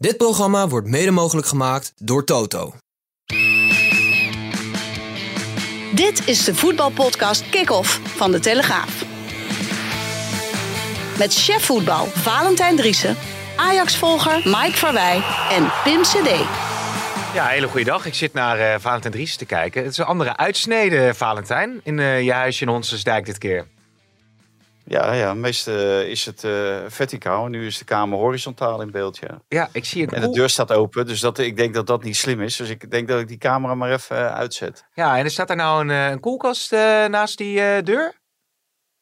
Dit programma wordt mede mogelijk gemaakt door Toto. Dit is de voetbalpodcast Kick-Off van De Telegraaf. Met chef voetbal Valentijn Driessen, Ajax-volger Mike Verweij en Pim C.D. Ja, hele goede dag. Ik zit naar Valentijn Driessen te kijken. Het is een andere uitsnede, Valentijn, in je huisje in Honsensdijk dit keer. Ja, meestal is het verticaal. Nu is de kamer horizontaal in beeld, ja. Ja, ik zie het. En de deur staat open, dus ik denk dat dat niet slim is. Dus ik denk dat ik die camera maar even uitzet. Ja, en er staat daar nou een koelkast naast die deur?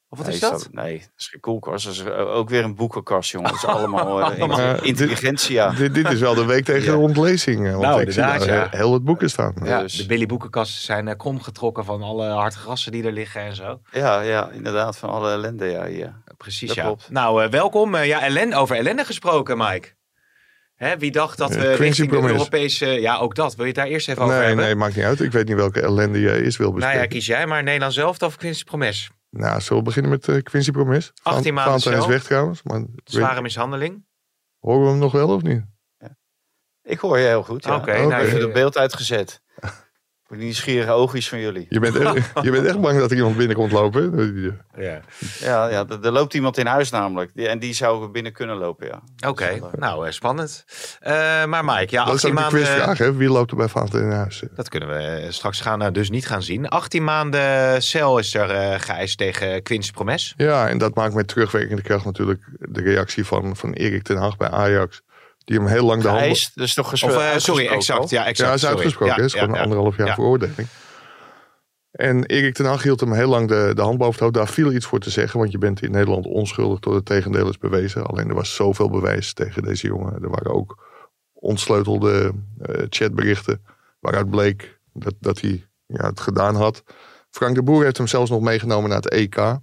Of wat is dat? Dat is geen koelkast. Dat is ook weer een boekenkast, jongen. Dat is allemaal intelligentia. Dit is wel de week tegen de ontlezing. Want ik zie heel wat boeken staan. Ja, dus. De Billy boekenkasten zijn kromgetrokken van alle hardgrassen die er liggen en zo. Ja, inderdaad. Van alle ellende, ja. Precies, dat klopt. Nou, welkom. Over ellende gesproken, Mike. Hè, wie dacht dat we richting de Europese... Ja, ook dat. Wil je het daar eerst even over hebben? Nee, maakt niet uit. Ik weet niet welke ellende jij eerst wil bespreken. Nou ja, kies jij maar Nederland zelf of Quincy Promes. Nou, zullen we beginnen met Quincy Promes? 18 maanden cel. Is weg trouwens. Maar zware mishandeling. Horen we hem nog wel of niet? Ja. Ik hoor je heel goed, ja. Oké. Nou, ik heb het beeld uitgezet. Voor die nieuwsgierige oogjes van jullie. Je bent echt bang dat er iemand binnen komt lopen. Ja, er loopt iemand in huis namelijk. En die zou binnen kunnen lopen, ja. Oké. Nou, spannend. Maar Mike, ja, 18 maanden... Dat is ook een quizvraag, hè? Wie loopt er bij Valentijn in huis? Dat kunnen we straks dus niet gaan zien. 18 maanden cel is er geëist tegen Quincy Promes. Ja, en dat maakt met terugwerkende kracht natuurlijk de reactie van Erik ten Hag bij Ajax. Die hem heel lang de handen... Dus toch exact. Ja, exact. Ja, hij is uitgesproken. Ja, is gewoon anderhalf jaar veroordeling. En Erik ten Hag hield hem heel lang de hand boven het hoofd. Daar viel iets voor te zeggen, want je bent in Nederland onschuldig tot het tegendeel is bewezen. Alleen er was zoveel bewijs tegen deze jongen. Er waren ook ontsleutelde chatberichten waaruit bleek dat hij het gedaan had. Frank de Boer heeft hem zelfs nog meegenomen naar het EK. Ja,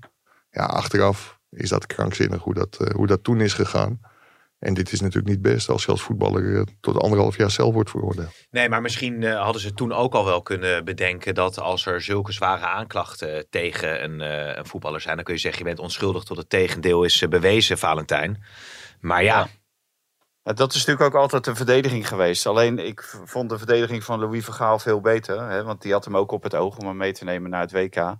achteraf is dat krankzinnig hoe dat toen is gegaan. En dit is natuurlijk niet best als je als voetballer tot 1,5 jaar cel wordt veroordeeld. Nee, maar misschien hadden ze toen ook al wel kunnen bedenken dat als er zulke zware aanklachten tegen een voetballer zijn, dan kun je zeggen je bent onschuldig tot het tegendeel is bewezen, Valentijn. Maar ja. Dat is natuurlijk ook altijd de verdediging geweest. Alleen ik vond de verdediging van Louis van Gaal veel beter. Hè, want die had hem ook op het oog om hem mee te nemen naar het WK.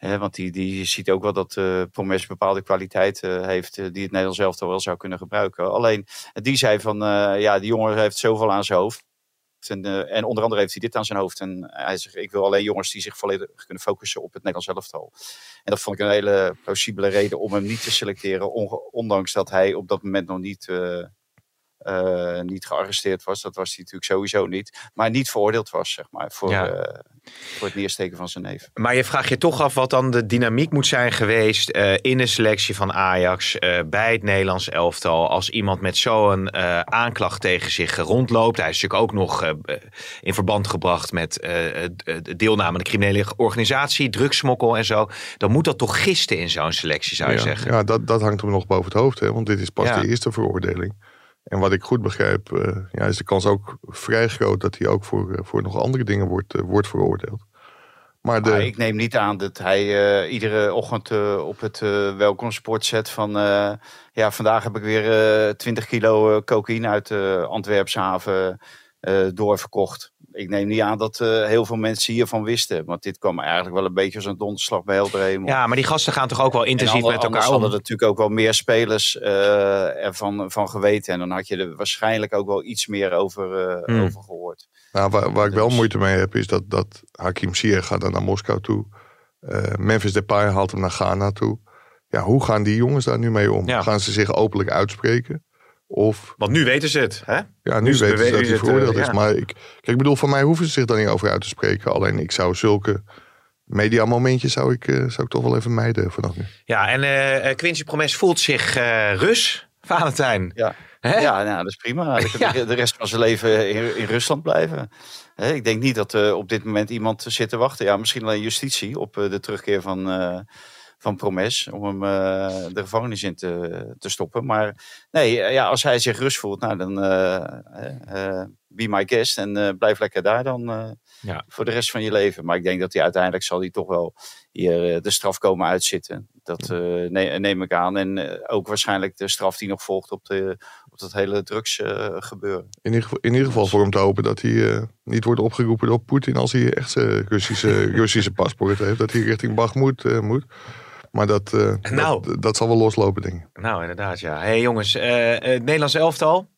Want die ziet ook wel dat Promes bepaalde kwaliteit heeft die het Nederlands elftal wel zou kunnen gebruiken. Alleen die zei van die jongen heeft zoveel aan zijn hoofd. En onder andere heeft hij dit aan zijn hoofd. En hij zegt, ik wil alleen jongens die zich volledig kunnen focussen op het Nederlands elftal. En dat vond ik een hele plausibele reden om hem niet te selecteren. Ondanks dat hij op dat moment nog niet gearresteerd was. Dat was hij natuurlijk sowieso niet. Maar niet veroordeeld was, zeg maar. Voor het neersteken van zijn neef. Maar je vraagt je toch af wat dan de dynamiek moet zijn geweest in een selectie van Ajax bij het Nederlands elftal. Als iemand met zo'n aanklacht tegen zich rondloopt. Hij is natuurlijk ook nog in verband gebracht met deelname aan de criminele organisatie, drugssmokkel en zo. Dan moet dat toch gisten in zo'n selectie, zou je zeggen. Ja, dat hangt hem nog boven het hoofd. Hè? Want dit is pas de eerste veroordeling. En wat ik goed begrijp, is de kans ook vrij groot dat hij ook voor nog andere dingen wordt veroordeeld. Maar ik neem niet aan dat hij iedere ochtend op het welkomstbord zet van... vandaag heb ik weer 20 kilo cocaïne uit Antwerpshaven doorverkocht. Ik neem niet aan dat heel veel mensen hiervan wisten. Want dit kwam eigenlijk wel een beetje als een donderslag bij helder hemel. Ja, maar die gasten gaan toch ook wel intensief met elkaar om? Hadden er natuurlijk ook wel meer spelers ervan geweten. En dan had je er waarschijnlijk ook wel iets meer over gehoord. Nou, waar ik wel moeite mee heb is dat Hakim Ziyech gaat dan naar Moskou toe. Memphis Depay haalt hem naar Ghana toe. Ja, hoe gaan die jongens daar nu mee om? Ja. Gaan ze zich openlijk uitspreken? Want nu weten ze het, hè? Ja, nu weten ze dat hij veroordeeld is. Maar ik bedoel, van mij hoeven ze zich daar niet over uit te spreken. Alleen ik zou zulke mediamomentjes zou ik toch wel even mijden vanaf nu. Ja, en Quincy Promes voelt zich Rus, Valentijn. Ja. Hè? Ja, nou, dat is prima. Dan kan de rest van zijn leven in Rusland blijven. Hè? Ik denk niet dat op dit moment iemand zit te wachten. Ja, misschien alleen justitie op de terugkeer van Promes. Om hem de gevangenis in te stoppen. Maar nee, ja, als hij zich rust voelt, nou, dan be my guest. En blijf lekker daar dan voor de rest van je leven. Maar ik denk dat hij uiteindelijk zal hij toch wel hier de straf komen uitzitten. Dat neem ik aan. En ook waarschijnlijk de straf die nog volgt op dat hele drugsgebeuren. In ieder geval voor hem te hopen dat hij niet wordt opgeroepen door Poetin als hij echt zijn Russische paspoort heeft. Dat hij richting Bakhmut moet. Maar dat zal wel loslopen, denk ik. Nou, inderdaad, ja. Hé, jongens. Het Nederlands elftal.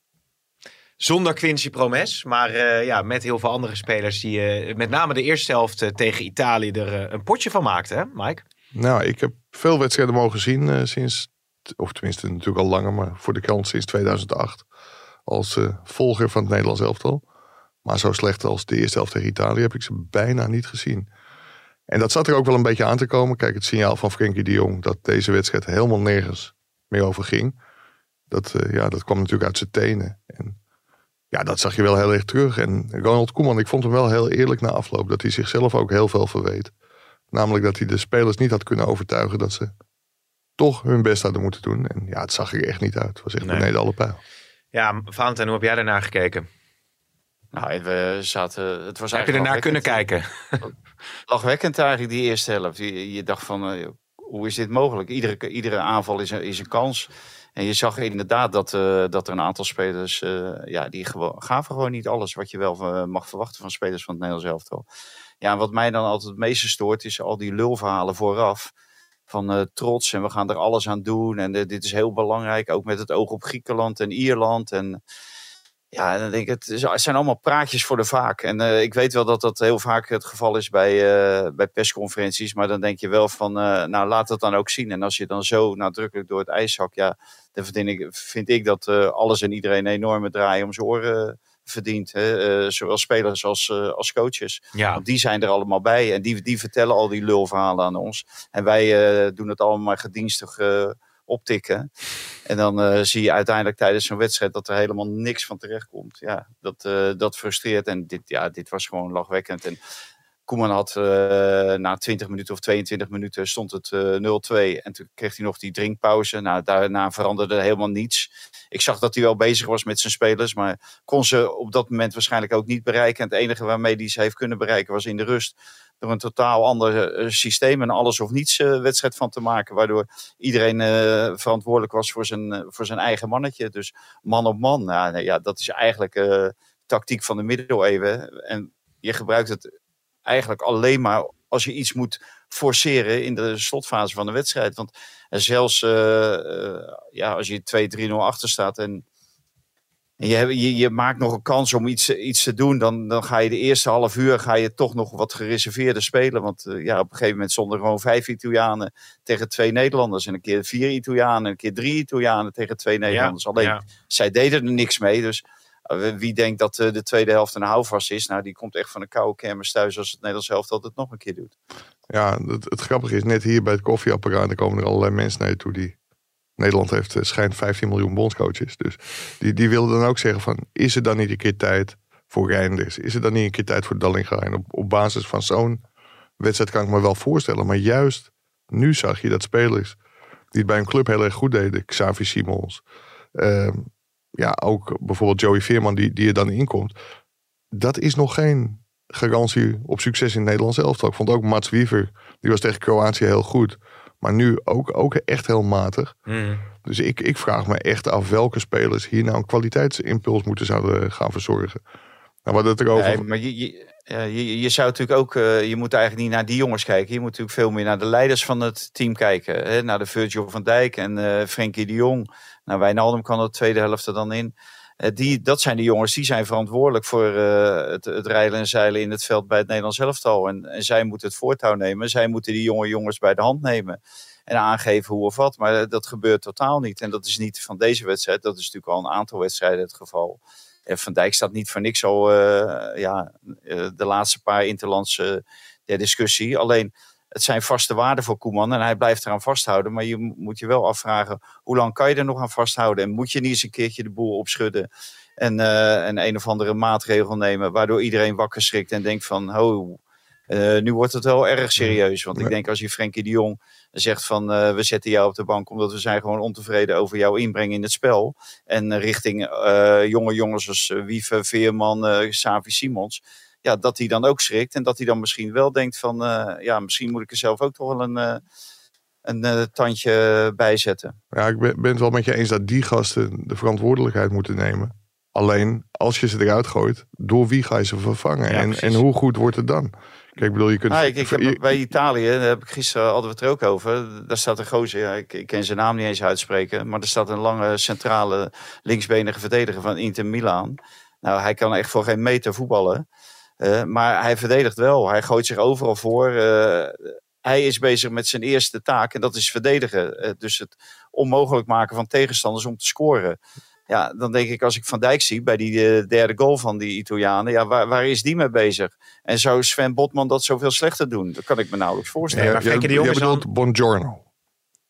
Zonder Quincy Promes, maar met heel veel andere spelers die met name de eerste helft tegen Italië er een potje van maakten, hè, Mike? Nou, ik heb veel wedstrijden mogen zien sinds, of tenminste natuurlijk al langer, maar voor de krant sinds 2008. Als volger van het Nederlands elftal. Maar zo slecht als de eerste helft tegen Italië heb ik ze bijna niet gezien. En dat zat er ook wel een beetje aan te komen. Kijk, het signaal van Frenkie de Jong dat deze wedstrijd helemaal nergens meer over ging. Dat kwam natuurlijk uit zijn tenen. En ja, dat zag je wel heel erg terug. En Ronald Koeman, ik vond hem wel heel eerlijk na afloop. Dat hij zichzelf ook heel veel verweet. Namelijk dat hij de spelers niet had kunnen overtuigen dat ze toch hun best hadden moeten doen. En ja, het zag er echt niet uit. Het was echt beneden alle pijl. Ja, Valentijn, hoe heb jij daarnaar gekeken? Nou, we zaten... Het was heb je ernaar kunnen kijken? Lachwekkend eigenlijk, die eerste helft. Je dacht van, hoe is dit mogelijk? Iedere aanval is een kans. En je zag inderdaad dat er een aantal spelers... die gaven gewoon niet alles wat je wel mag verwachten van spelers van het Nederlands elftal. Ja, wat mij dan altijd het meeste stoort is al die lulverhalen vooraf. Van trots en we gaan er alles aan doen. En dit is heel belangrijk, ook met het oog op Griekenland en Ierland. En ja, dan denk ik, het zijn allemaal praatjes voor de vaak. En ik weet wel dat dat heel vaak het geval is bij persconferenties. Maar dan denk je wel van, laat dat dan ook zien. En als je dan zo nadrukkelijk door het ijs zakt, dan vind ik dat alles en iedereen een enorme draai om zijn oren verdient. Hè? Zowel spelers als coaches. Ja. Want die zijn er allemaal bij. En die vertellen al die lulverhalen aan ons. En wij doen het allemaal maar gedienstig optikken. En dan zie je uiteindelijk tijdens zo'n wedstrijd dat er helemaal niks van terecht komt. Ja, dat frustreert. En dit was gewoon lachwekkend. En Koeman had na 20 minuten of 22 minuten stond het 0-2. En toen kreeg hij nog die drinkpauze. Nou, daarna veranderde helemaal niets. Ik zag dat hij wel bezig was met zijn spelers. Maar kon ze op dat moment waarschijnlijk ook niet bereiken. En het enige waarmee hij ze heeft kunnen bereiken was in de rust. Door een totaal ander systeem en alles of niets wedstrijd van te maken. Waardoor iedereen verantwoordelijk was voor zijn eigen mannetje. Dus man op man. Nou, ja, dat is eigenlijk tactiek van de middeleeuwen. En je gebruikt het eigenlijk alleen maar als je iets moet forceren in de slotfase van de wedstrijd. Want zelfs als je 2-3-0 achter staat en je maakt nog een kans om iets te doen, dan ga je de eerste half uur toch nog wat gereserveerder spelen. Want op een gegeven moment stonden gewoon 5 Italianen tegen 2 Nederlanders. En een keer 4 Italianen en een keer 3 Italianen tegen 2 Nederlanders. Ja, alleen, zij deden er niks mee. Dus wie denkt dat de tweede helft een houvast is, die komt echt van een koude kermis thuis als het Nederlands helft altijd nog een keer doet. Ja, het grappige is, net hier bij het koffieapparaat komen er allerlei mensen naar je toe die... Nederland heeft schijnt 15 miljoen bondscoaches. Dus die wilden dan ook zeggen van, is er dan niet een keer tijd voor Reinders? Is er dan niet een keer tijd voor Dallinga? En op basis van zo'n wedstrijd kan ik me wel voorstellen. Maar juist nu zag je dat spelers die het bij een club heel erg goed deden. Xavi Simons. Ook bijvoorbeeld Joey Veerman die er dan inkomt. Dat is nog geen garantie op succes in het Nederlands elftal. Ik vond ook Mats Wieffer, die was tegen Kroatië heel goed. Maar nu ook echt heel matig. Mm. Dus ik vraag me echt af welke spelers hier nou een kwaliteitsimpuls moeten zouden gaan verzorgen. Nou, wat het erover... Nee, maar je zou natuurlijk ook... je moet eigenlijk niet naar die jongens kijken. Je moet natuurlijk veel meer naar de leiders van het team kijken. Hè? Naar de Virgil van Dijk en Frenkie de Jong. Nou, Wijnaldum kan de tweede helft er dan in. Dat zijn de jongens die zijn verantwoordelijk voor het rijlen en zeilen in het veld bij het Nederlands elftal. En zij moeten het voortouw nemen. Zij moeten die jonge jongens bij de hand nemen. En aangeven hoe of wat. Maar dat gebeurt totaal niet. En dat is niet van deze wedstrijd. Dat is natuurlijk al een aantal wedstrijden het geval. En Van Dijk staat niet voor niks al de laatste paar interlandse discussie. Alleen Het zijn vaste waarden voor Koeman en hij blijft eraan vasthouden. Maar je moet je wel afvragen, hoe lang kan je er nog aan vasthouden? En moet je niet eens een keertje de boel opschudden en een of andere maatregel nemen, waardoor iedereen wakker schrikt en denkt van, nu wordt het wel erg serieus. Want ik denk als je Frenkie de Jong zegt van we zetten jou op de bank omdat we zijn gewoon ontevreden over jouw inbreng in het spel. En richting jonge jongens als Wieffer, Veerman, Xavi Simons. Ja, dat hij dan ook schrikt en dat hij dan misschien wel denkt van misschien moet ik er zelf ook toch wel een tandje bij zetten. Ja, ik ben het wel met je eens dat die gasten de verantwoordelijkheid moeten nemen. Alleen, als je ze eruit gooit, door wie ga je ze vervangen? Ja, en hoe goed wordt het dan? Kijk, ik bedoel, je kunt... ik heb bij Italië, daar heb ik gisteren, hadden we het er ook over. Daar staat een gozer, ik ken zijn naam niet eens uitspreken. Maar er staat een lange, centrale, linksbenige verdediger van Inter Milan. Nou, hij kan echt voor geen meter voetballen. Maar hij verdedigt wel. Hij gooit zich overal voor. Hij is bezig met zijn eerste taak. En dat is verdedigen. Dus het onmogelijk maken van tegenstanders om te scoren. Ja, dan denk ik, als ik Van Dijk zie bij die derde goal van die Italianen. Ja, waar is die mee bezig? En zou Sven Botman dat zoveel slechter doen? Dat kan ik me nauwelijks voorstellen. Ja, maar Frenkie de Jong is dan... Buongiorno.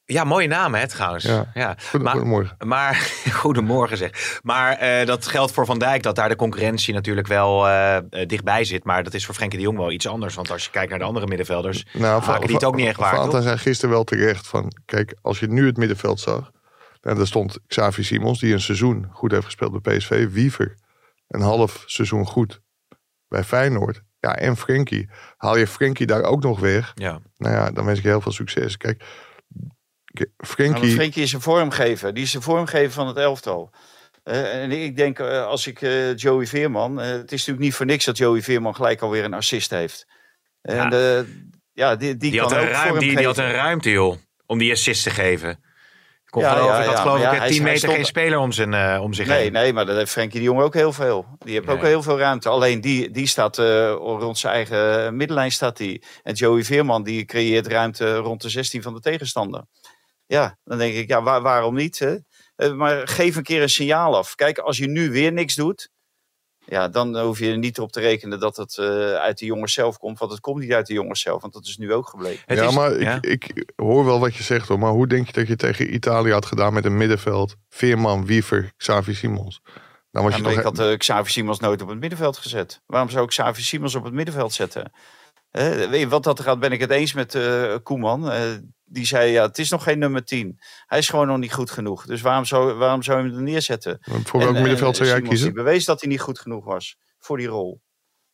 Ja, mooie naam hè, trouwens. Ja. Ja. Goedemorgen. Maar, goedemorgen zeg. Maar dat geldt voor Van Dijk, dat daar de concurrentie natuurlijk wel dichtbij zit. Maar dat is voor Frenkie de Jong wel iets anders. Want als je kijkt naar de andere middenvelders, haken die het ook niet echt waard. Valentijn zei gisteren wel terecht van, kijk, als je nu het middenveld zag. En daar stond Xavi Simons, die een seizoen goed heeft gespeeld bij PSV. Wieffer, een half seizoen goed bij Feyenoord. Ja, en Frenkie. Haal je Frenkie daar ook nog weg? Ja. Nou ja, dan wens ik je heel veel succes. Kijk, Frenkie is een vormgever. Die is een vormgever van het elftal. En ik denk, als ik Joey Veerman... het is natuurlijk niet voor niks dat Joey Veerman gelijk alweer een assist heeft. Ja. En die kan ook vormgeven. Die had een ruimte, joh, om die assist te geven. Ik had 10 meter geen speler om zich heen. Nee, maar dat heeft Frenkie de Jong ook heel veel. Die heeft ook heel veel ruimte. Alleen die staat rond zijn eigen middenlijn staat die. En Joey Veerman die creëert ruimte rond de 16 van de tegenstander. Ja, dan denk ik, waarom niet? Hè? Maar geef een keer een signaal af. Kijk, als je nu weer niks doet... Ja, dan hoef je er niet op te rekenen dat het uit de jongens zelf komt. Want het komt niet uit de jongens zelf, want dat is nu ook gebleken. Ik hoor wel wat je zegt hoor. Maar hoe denk je dat je tegen Italië had gedaan met een middenveld? Veerman, Wieffer, Xavi Simons. Dan was je had Xavi Simons nooit op het middenveld gezet. Waarom zou ik Xavi Simons op het middenveld zetten? Wat dat gaat, ben ik het eens met Koeman. Die zei, het is nog geen nummer 10. Hij is gewoon nog niet goed genoeg. Dus waarom zou je hem er neerzetten? Voor welk middenveld zou jij kiezen? Die bewees dat hij niet goed genoeg was voor die rol.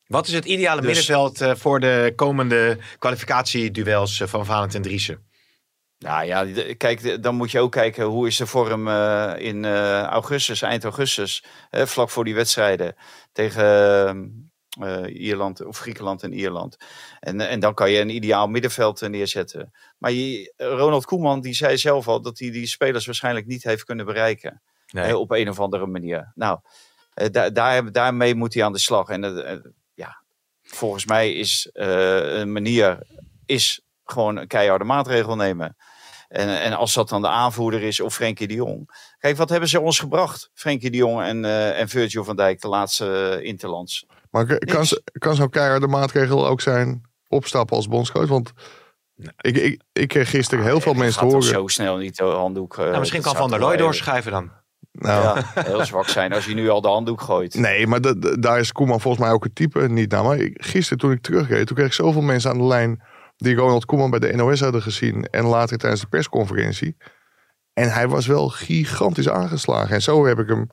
Wat is het ideale middenveld voor de komende kwalificatieduels van Valentijn Driessen? Nou ja, kijk, dan moet je ook kijken hoe is de vorm in eind augustus. Vlak voor die wedstrijden tegen... Ierland of Griekenland en Ierland. En dan kan je een ideaal middenveld neerzetten. Maar Ronald Koeman die zei zelf al dat hij die spelers waarschijnlijk niet heeft kunnen bereiken. Nee. Op een of andere manier. Nou, daarmee moet hij aan de slag. En volgens mij is een manier is gewoon een keiharde maatregel nemen. En als dat dan de aanvoerder is of Frenkie de Jong. Kijk, wat hebben ze ons gebracht? Frenkie de Jong en Virgil van Dijk, de laatste interlands. Maar kan zo'n keiharde maatregel ook zijn opstappen als bondscoach? Want ik kreeg gisteren heel veel mensen horen. Zo snel niet de handdoek. Misschien kan Van der Looy doorschuiven dan. Heel zwak zijn als je nu al de handdoek gooit. Nee, maar daar is Koeman volgens mij ook het type niet naar. Maar gisteren toen ik terugreed, toen kreeg ik zoveel mensen aan de lijn die Ronald Koeman bij de NOS hadden gezien en later tijdens de persconferentie. En hij was wel gigantisch aangeslagen. En zo heb ik hem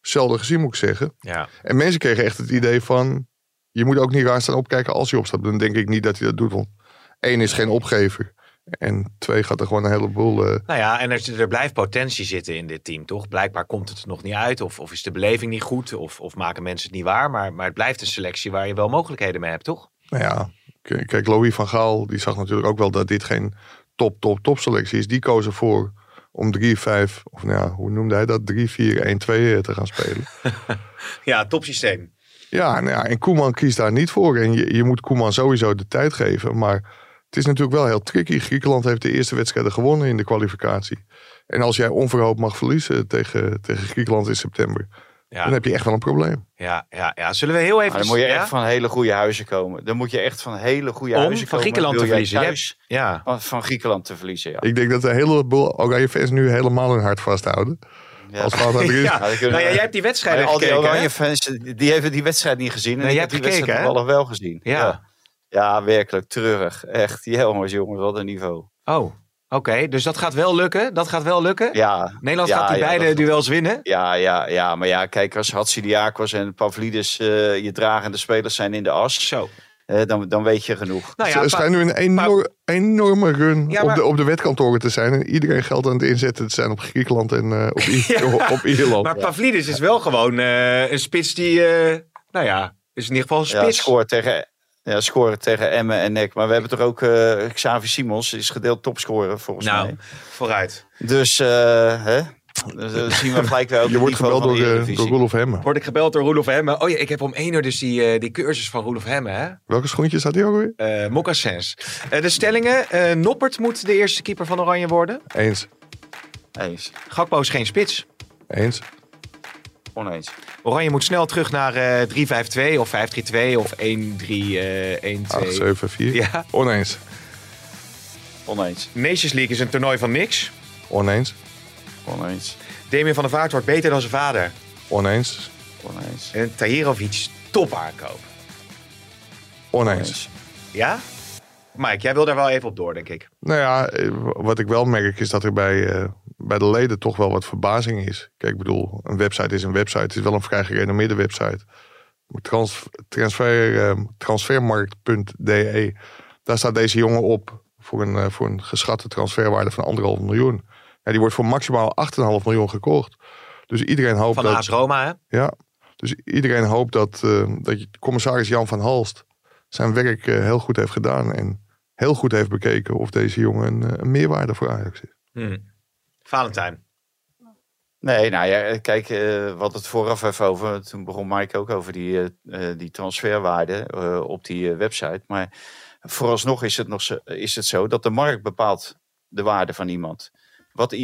zelden gezien, moet ik zeggen. Ja. En mensen kregen echt het idee van... je moet ook niet raar staan opkijken als hij opstapt. Dan denk ik niet dat hij dat doet. Want 1 is geen opgever. En 2 gaat er gewoon een heleboel... Nou ja, en er blijft potentie zitten in dit team, toch? Blijkbaar komt het er nog niet uit. Of is de beleving niet goed. Of maken mensen het niet waar. Maar het blijft een selectie waar je wel mogelijkheden mee hebt, toch? Nou ja, kijk, Louis van Gaal... die zag natuurlijk ook wel dat dit geen top selectie is. Die koos ervoor... om 3-5, of nou ja, hoe noemde hij dat? 3-4-1-2 te gaan spelen. Ja, topsysteem. Ja, nou ja, en Koeman kiest daar niet voor. En je moet Koeman sowieso de tijd geven. Maar het is natuurlijk wel heel tricky. Griekenland heeft de eerste wedstrijden gewonnen in de kwalificatie. En als jij onverhoopt mag verliezen tegen Griekenland in september... Ja. Dan heb je echt wel een probleem. Ja. Zullen we heel even... Dan moet je echt van hele goede huizen komen. Om van Griekenland te verliezen. Van Griekenland te verliezen, ja. Ik denk dat een heleboel Oranje-fans nu helemaal hun hart vasthouden. Ja. Als jij hebt die wedstrijd gekeken. Al die Oranje-fans, die hebben die wedstrijd niet gezien. En jij hebt die wedstrijd toevallig wel gezien. Ja, werkelijk. Treurig. Echt. Jongens, wat een niveau. Oh. Oké, dus dat gaat wel lukken. Ja, Nederland gaat beide duels winnen. Ja. Maar ja, kijk, als Hatsidiakos en Pavlidis je dragende spelers zijn in de as. Zo. Dan weet je genoeg. Nou ja, er schijnt nu een enorme run op de wetkantoren te zijn. En iedereen geld aan het inzetten te zijn op Griekenland en op Ierland. Maar Pavlidis is wel gewoon een spits die... is in ieder geval een spits. Ja, scoort tegen... Ja, scoren tegen Emmen en NEC. Maar we hebben toch ook... Xavi Simons is gedeeld topscorer volgens mij. Vooruit. Dus, dan zien we gelijk wel... Je wordt gebeld door Roelof Hemmen. Oh ja, ik heb om 1:00 dus die cursus van Roelof Hemmen, hè? Welke schoentjes had hij ook weer? Mocassins. De stellingen. Noppert moet de eerste keeper van Oranje worden. Eens. Gakpo is geen spits. Eens. Oneens. Oranje moet snel terug naar 3-5-2 of 5-3-2 of 1-3-1-2. 8-7-4. Ja. Oneens. Nations League is een toernooi van niks. Oneens. Damien van der Vaart wordt beter dan zijn vader. Oneens. En Tahirović topaankoop. Oneens. Ja? Mike, jij wil daar wel even op door, denk ik. Nou ja, wat ik wel merk is dat er bij de leden toch wel wat verbazing is. Kijk, ik bedoel, een website is een website. Het is wel een vrij gerenommeerde website. Transfermarkt.de. Daar staat deze jongen op voor een geschatte transferwaarde van 1,5 miljoen. Ja, die wordt voor maximaal 8,5 miljoen gekocht. Dus iedereen hoopt van AS Roma, hè? Ja. Dus iedereen hoopt dat commissaris Jan van Halst zijn werk heel goed heeft gedaan. En heel goed heeft bekeken of deze jongen een meerwaarde voor Ajax is. Valentijn. Nee, nou ja, kijk, we hadden het vooraf even over. Toen begon Mike ook over die transferwaarde op die website. Maar vooralsnog is het zo dat de markt bepaalt de waarde van iemand.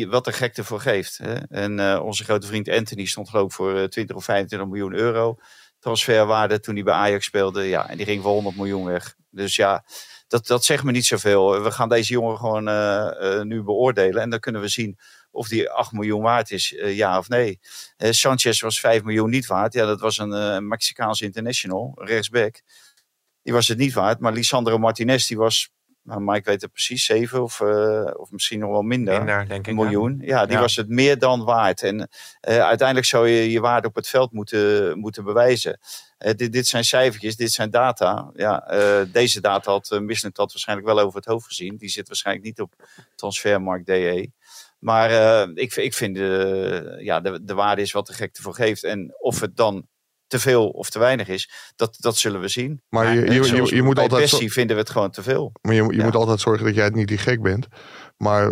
Wat de gek ervoor geeft. Hè? En onze grote vriend Anthony stond geloof ik voor 20 of 25 miljoen euro transferwaarde toen hij bij Ajax speelde. Ja, en die ging voor 100 miljoen weg. Dus ja... Dat zegt me niet zoveel. We gaan deze jongen gewoon nu beoordelen. En dan kunnen we zien of die 8 miljoen waard is. Ja of nee. Sanchez was 5 miljoen niet waard. Ja, dat was een Mexicaanse international. Rechtsback. Die was het niet waard. Maar Lisandro Martinez, die was... Mike weet het precies. 7 of misschien nog wel minder denk ik, miljoen. Ja, die was het meer dan waard. En uiteindelijk zou je je waarde op het veld moeten bewijzen. Dit zijn cijfertjes, dit zijn data. Ja, deze data had Mislintat waarschijnlijk wel over het hoofd gezien. Die zit waarschijnlijk niet op transfermarkt.de. Maar ik vind de waarde is wat de gek ervoor geeft. En of het dan te veel of te weinig is, dat zullen we zien. Maar je moet bij altijd Bessie vinden we het gewoon te veel. Maar je moet altijd zorgen dat jij niet die gek bent, maar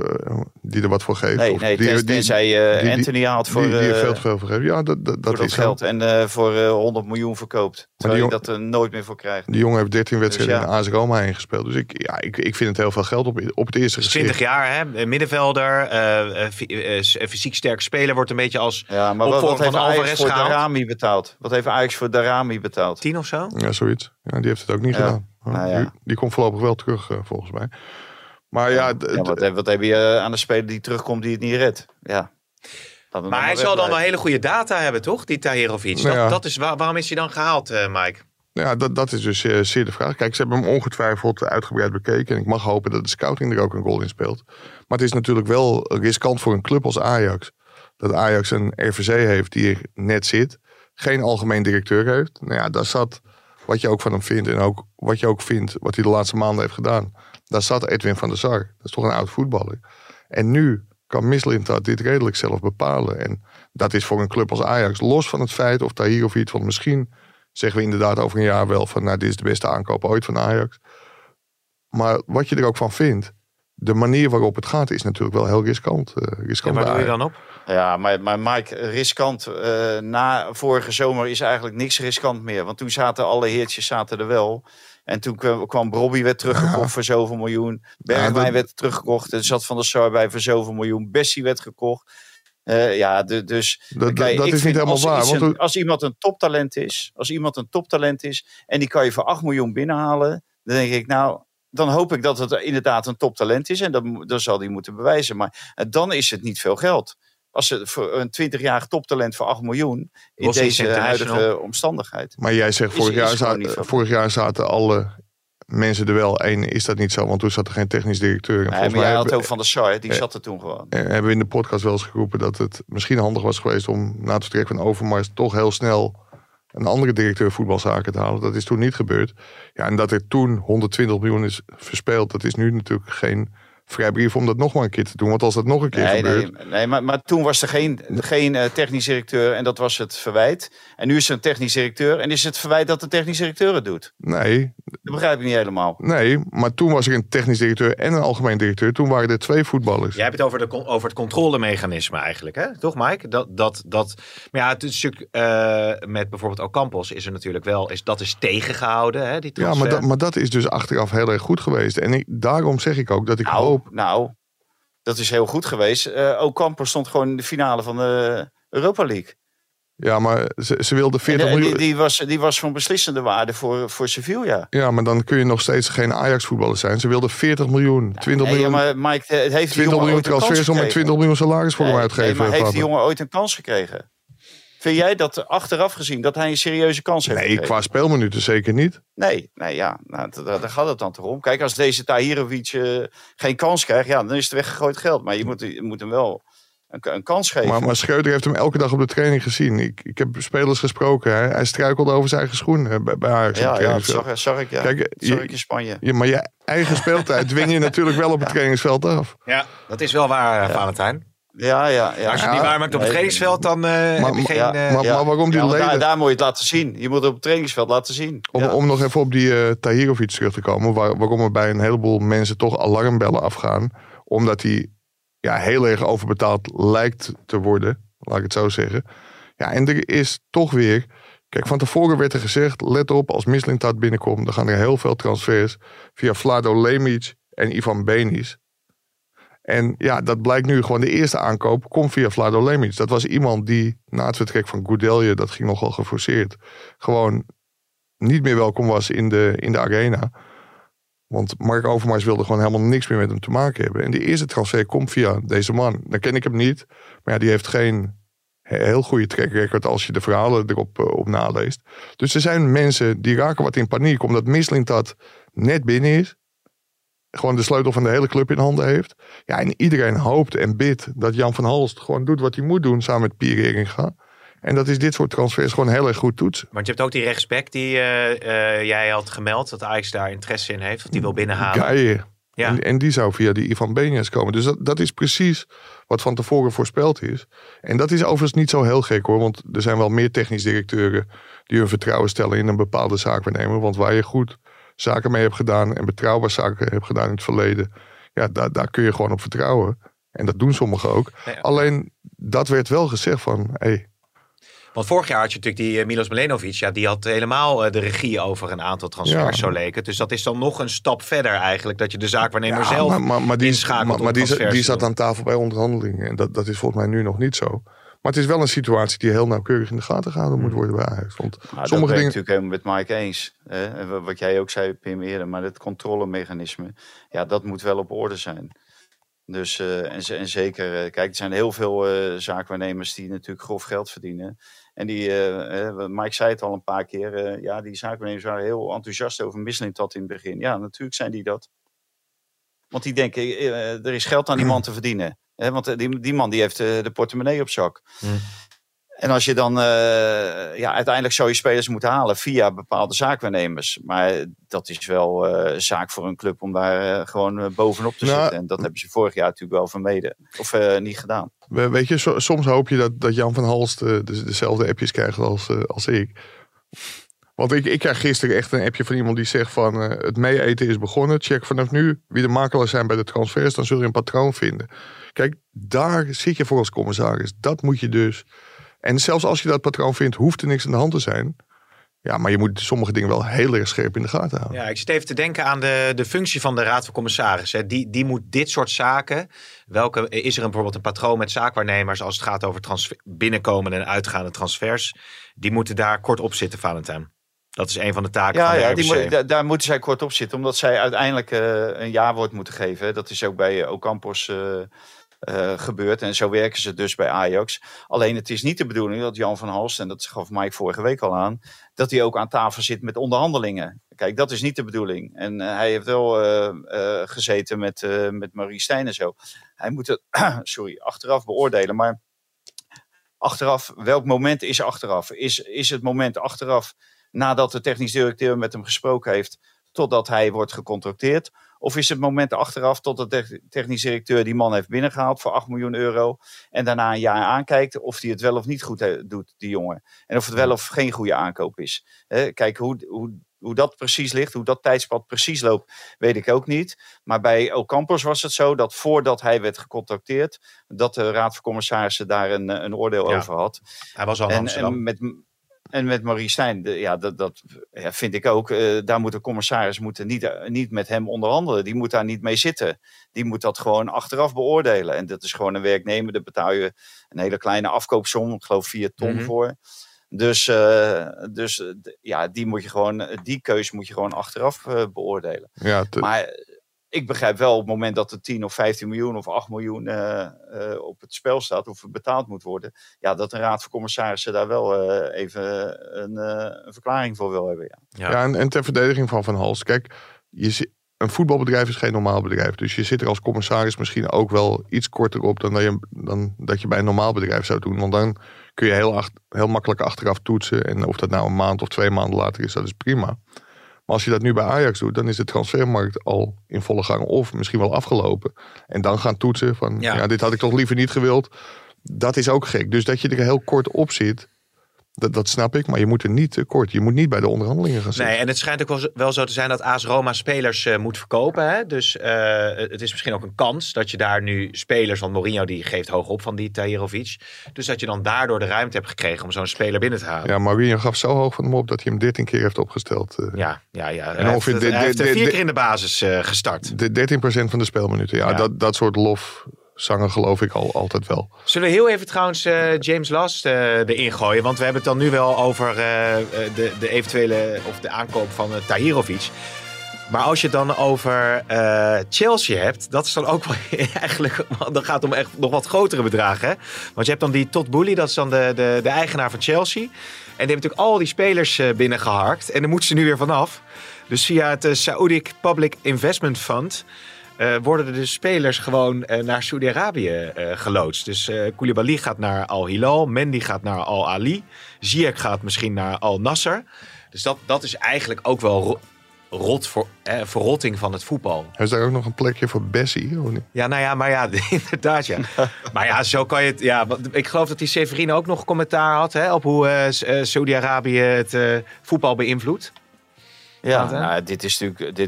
die er wat voor geeft. Nee, tenzij Anthony haalt voor... Die veel te veel voor geeft. Ja, dat is geld. En voor 100 miljoen verkoopt. Terwijl je dat er nooit meer voor krijgt. Die jongen heeft 13 wedstrijden in AS Roma heen gespeeld. Dus ik vind het heel veel geld op het eerste gezicht. 20 jaar, hè? Middenvelder. Fysiek sterk speler wordt een beetje als... Ja, maar wat heeft Ajax voor Darami betaald? 10 of zo? Ja, zoiets. Ja, die heeft het ook niet gedaan. Nou ja. Die komt voorlopig wel terug, volgens mij. Maar wat heb je aan de speler die terugkomt die het niet redt? Ja. Maar hij zal dan wel hele goede data hebben, toch? Die Tahirović. Nou ja. Dat is, waarom is hij dan gehaald, Mike? Ja, dat is dus zeer de vraag. Kijk, ze hebben hem ongetwijfeld uitgebreid bekeken. En ik mag hopen dat de scouting er ook een rol in speelt. Maar het is natuurlijk wel riskant voor een club als Ajax. Dat Ajax een RVC heeft die er net zit. Geen algemeen directeur heeft. Nou ja, daar zat wat je ook van hem vindt. En ook wat je ook vindt, wat hij de laatste maanden heeft gedaan. Daar zat Edwin van der Sar. Dat is toch een oud voetballer. En nu kan Mislintat dit redelijk zelf bepalen. En dat is voor een club als Ajax, los van het feit of daar hier of iets. Want misschien zeggen we inderdaad over een jaar wel van... nou, dit is de beste aankoop ooit van Ajax. Maar wat je er ook van vindt, de manier waarop het gaat is natuurlijk wel heel riskant. Waar doe je dan op? Ja, maar Mike, riskant. Na vorige zomer is eigenlijk niks riskant meer. Want toen zaten alle heertjes er wel... En toen kwam Brobbey werd teruggekocht voor zoveel miljoen. Bergwijn werd teruggekocht. Er zat Van der Sar bij voor zoveel miljoen. Bessie werd gekocht. Dat is niet helemaal waar. Als iemand een toptalent is, en die kan je voor 8 miljoen binnenhalen, dan denk ik, nou, dan hoop ik dat het inderdaad een toptalent is. En dan zal die moeten bewijzen. Maar dan is het niet veel geld. Als het voor een 20-jarig toptalent voor 8 miljoen in deze huidige omstandigheid. Maar jij zegt, vorig jaar zaten alle mensen er wel. Eén, is dat niet zo, want toen zat er geen technisch directeur. En volgens mij had ook Van der Sar, die zat er toen gewoon. Hebben we in de podcast wel eens geroepen dat het misschien handig was geweest om na het vertrek van Overmars toch heel snel een andere directeur voetbalzaken te halen. Dat is toen niet gebeurd. Ja, en dat er toen 120 miljoen is verspeeld, dat is nu natuurlijk geen vrijbrief om dat nog maar een keer te doen. Want als dat nog een keer gebeurt... Maar toen was er geen technisch directeur en dat was het verwijt. En nu is er een technisch directeur en is het verwijt dat de technisch directeur het doet. Nee. Dat begrijp ik niet helemaal. Nee, maar toen was er een technisch directeur en een algemeen directeur. Toen waren er 2 voetballers. Jij hebt het over het controlemechanisme eigenlijk, hè? Toch, Mike? Maar ja, het is natuurlijk met bijvoorbeeld Ocampos is er natuurlijk wel... Dat is tegengehouden, hè? Die transfer. Ja, maar dat is dus achteraf heel erg goed geweest. En daarom zeg ik ook dat ik hoop... Nou, dat is heel goed geweest. Ocampos stond gewoon in de finale van de Europa League. Ja, maar ze wilde 40 miljoen... Die was van beslissende waarde voor Sevilla. Ja, maar dan kun je nog steeds geen Ajax-voetballer zijn. Ze wilde 40 miljoen, 20 miljoen... Ja, maar Mike, heeft 20 miljoen transfers om en 20 miljoen salaris voor hem uitgeven. Nee, maar heeft die jongen ooit een kans gekregen? Vind jij dat achteraf gezien dat hij een serieuze kans heeft gekregen? Qua speelminuten zeker niet. Daar gaat het dan toch om. Kijk, als deze Tahirović geen kans krijgt, ja, dan is het weggegooid geld. Maar je moet hem wel een kans geven. Maar Schreuder heeft hem elke dag op de training gezien. Ik heb spelers gesproken. Hè? Hij struikelde over zijn eigen schoen bij Ajax. Ja, dat zag ik. Ja. Kijk, zag ik in Spanje. Maar je eigen speeltijd dwing je natuurlijk wel op het trainingsveld af. Ja, dat is wel waar, Valentijn. Ja. Als je het niet waar maakt op het trainingsveld, dan heb je geen... Maar waarom die leden... Daar moet je het laten zien. Je moet het op het trainingsveld laten zien. Om nog even op die Tahirović terug te komen. Waarom er bij een heleboel mensen toch alarmbellen afgaan. Omdat hij heel erg overbetaald lijkt te worden. Laat ik het zo zeggen. Ja, en er is toch weer... Kijk, van tevoren werd er gezegd, let op, als Mislintat binnenkomt, dan gaan er heel veel transfers via Vlado Lemic en Ivan Benis. En ja, dat blijkt nu gewoon de eerste aankoop komt via Vlado Lemic. Dat was iemand die na het vertrek van Goudelje, dat ging nogal geforceerd, gewoon niet meer welkom was in de arena. Want Mark Overmars wilde gewoon helemaal niks meer met hem te maken hebben. En die eerste transfer komt via deze man. Dan ken ik hem niet, maar ja, die heeft geen heel goede track record als je de verhalen erop op naleest. Dus er zijn mensen die raken wat in paniek, omdat Mislintat net binnen is. Gewoon de sleutel van de hele club in handen heeft. Ja, en iedereen hoopt en bidt dat Jan van Halst gewoon doet wat hij moet doen samen met Pier Heringa. En dat is dit soort transfers gewoon heel erg goed toetsen. Want je hebt ook die rechtsback die jij had gemeld dat Ajax daar interesse in heeft. Of die wil binnenhalen. Geijer. Ja. En die zou via die Ivan Benes komen. Dus dat is precies wat van tevoren voorspeld is. En dat is overigens niet zo heel gek hoor. Want er zijn wel meer technisch directeuren die hun vertrouwen stellen in een bepaalde zaak waarnemen. Want waar je goed zaken mee heb gedaan en betrouwbaar zaken heb gedaan in het verleden. Ja, daar kun je gewoon op vertrouwen. En dat doen sommigen ook. Ja. Alleen, dat werd wel gezegd van... Want vorig jaar had je natuurlijk die Milos Milenovic. Ja, die had helemaal de regie over een aantal transfers, zo leek het. Dus dat is dan nog een stap verder eigenlijk. Dat je de zaakwaarnemer zelf inschakelt. Maar die zat aan tafel bij onderhandelingen. En dat is volgens mij nu nog niet zo. Maar het is wel een situatie die heel nauwkeurig in de gaten gehouden moet worden bij Ajax. Want sommige dingen... natuurlijk helemaal met Mike eens. Hè? Wat jij ook zei, Pim, eerder. Maar het controlemechanisme, dat moet wel op orde zijn. Dus, en zeker, kijk, er zijn heel veel zaakwaarnemers die natuurlijk grof geld verdienen. En die, Mike zei het al een paar keer, die zaakwaarnemers waren heel enthousiast over Mislintat in het begin. Ja, natuurlijk zijn die dat. Want die denken, er is geld aan die man te verdienen. He, want die man die heeft de portemonnee op zak. En als je dan uiteindelijk zou je spelers moeten halen via bepaalde zaakwaarnemers. Maar dat is wel zaak voor een club om daar gewoon bovenop te zitten. En dat hebben ze vorig jaar natuurlijk wel vermeden. Of niet gedaan. Weet je, soms hoop je dat Jan van Halst dezelfde appjes krijgt als ik. Want ik krijg gisteren echt een appje van iemand die zegt van... het meeeten is begonnen, check vanaf nu wie de makelaars zijn bij de transfers. Dan zul je een patroon vinden. Kijk, daar zit je voor als commissaris. Dat moet je dus... En zelfs als je dat patroon vindt, hoeft er niks aan de hand te zijn. Ja, maar je moet sommige dingen wel heel erg scherp in de gaten houden. Ja, ik zit even te denken aan de functie van de Raad van Commissarissen. Die moet dit soort zaken... Welke, is er bijvoorbeeld een patroon met zaakwaarnemers... als het gaat over binnenkomende en uitgaande transfers? Die moeten daar kort op zitten, Valentijn. Dat is een van de taken van de RBC. Daar moeten zij kort op zitten... omdat zij uiteindelijk een jaarwoord moeten geven. Dat is ook bij Ocampos... gebeurt. En zo werken ze dus bij Ajax. Alleen het is niet de bedoeling dat Jan van Halst, en dat gaf Mike vorige week al aan, dat hij ook aan tafel zit met onderhandelingen. Kijk, dat is niet de bedoeling. En hij heeft wel gezeten met Marie Stijn en zo. Hij moet het achteraf beoordelen. Maar achteraf, welk moment is achteraf? Is het moment achteraf nadat de technisch directeur met hem gesproken heeft, totdat hij wordt gecontracteerd? Of is het moment achteraf totdat de technisch directeur die man heeft binnengehaald voor €8 miljoen... en daarna een jaar aankijkt of hij het wel of niet goed doet, die jongen. En of het wel of geen goede aankoop is. Kijk, hoe dat precies ligt, hoe dat tijdspad precies loopt, weet ik ook niet. Maar bij Ocampos was het zo dat voordat hij werd gecontacteerd... dat de Raad van Commissarissen daar een oordeel over had. Hij was al in Amsterdam. En met Marie Stijn, dat vind ik ook. Daar moet de commissaris niet met hem onderhandelen. Die moet daar niet mee zitten. Die moet dat gewoon achteraf beoordelen. En dat is gewoon een werknemer. Daar betaal je een hele kleine afkoopsom. Ik geloof €4 ton voor. Dus die keus moet je gewoon achteraf beoordelen. Ja, maar ik begrijp wel op het moment dat er 10 of 15 miljoen of 8 miljoen op het spel staat... of betaald moet worden... ja, dat de Raad van Commissarissen daar wel even een verklaring voor wil hebben. Ja, en ter verdediging van Halst. Kijk, een voetbalbedrijf is geen normaal bedrijf. Dus je zit er als commissaris misschien ook wel iets korter op... dan dat je bij een normaal bedrijf zou doen. Want dan kun je heel makkelijk achteraf toetsen... en of dat nou een maand of 2 maanden later is, dat is prima... Maar als je dat nu bij Ajax doet, dan is de transfermarkt al in volle gang of misschien wel afgelopen. En dan gaan toetsen van, dit had ik toch liever niet gewild. Dat is ook gek. Dus dat je er heel kort op zit, dat snap ik. Maar je moet er niet te kort. Je moet niet bij de onderhandelingen gaan zitten. Nee, en het schijnt ook wel zo te zijn dat AS Roma spelers moet verkopen. Hè? Dus het is misschien ook een kans dat je daar nu spelers... want Mourinho die geeft hoog op van die Tahirović. Dus dat je dan daardoor de ruimte hebt gekregen om zo'n speler binnen te halen. Ja, Mourinho gaf zo hoog van hem op dat hij hem 13 keer heeft opgesteld. Ja. En hij heeft 4 keer in de basis gestart. 13% van de speelminuten. Ja. Dat soort lof... Zangen geloof ik altijd wel. Zullen we heel even trouwens James Last erin gooien? Want we hebben het dan nu wel over de eventuele... of de aankoop van Tahirović. Maar als je het dan over Chelsea hebt... dat is dan ook wel eigenlijk... dan gaat het om echt nog wat grotere bedragen. Hè? Want je hebt dan die Todd Boehly, dat is dan de eigenaar van Chelsea. En die hebben natuurlijk al die spelers binnengeharkt. En daar moeten ze nu weer vanaf. Dus via het Saudi Public Investment Fund... worden de spelers gewoon naar Saudi-Arabië geloodst. Dus Koulibaly gaat naar Al-Hilal. Mendy gaat naar Al-Ali. Ziyech gaat misschien naar Al-Nasser. Dus dat is eigenlijk ook wel verrotting van het voetbal. Is daar ook nog een plekje voor Bessie? Of niet? Ja, inderdaad ja. Maar ja, zo kan je het... Ja, ik geloof dat die Severino ook nog commentaar had... Hè, op hoe Saudi-Arabië het voetbal beïnvloedt. Ja, nou, dit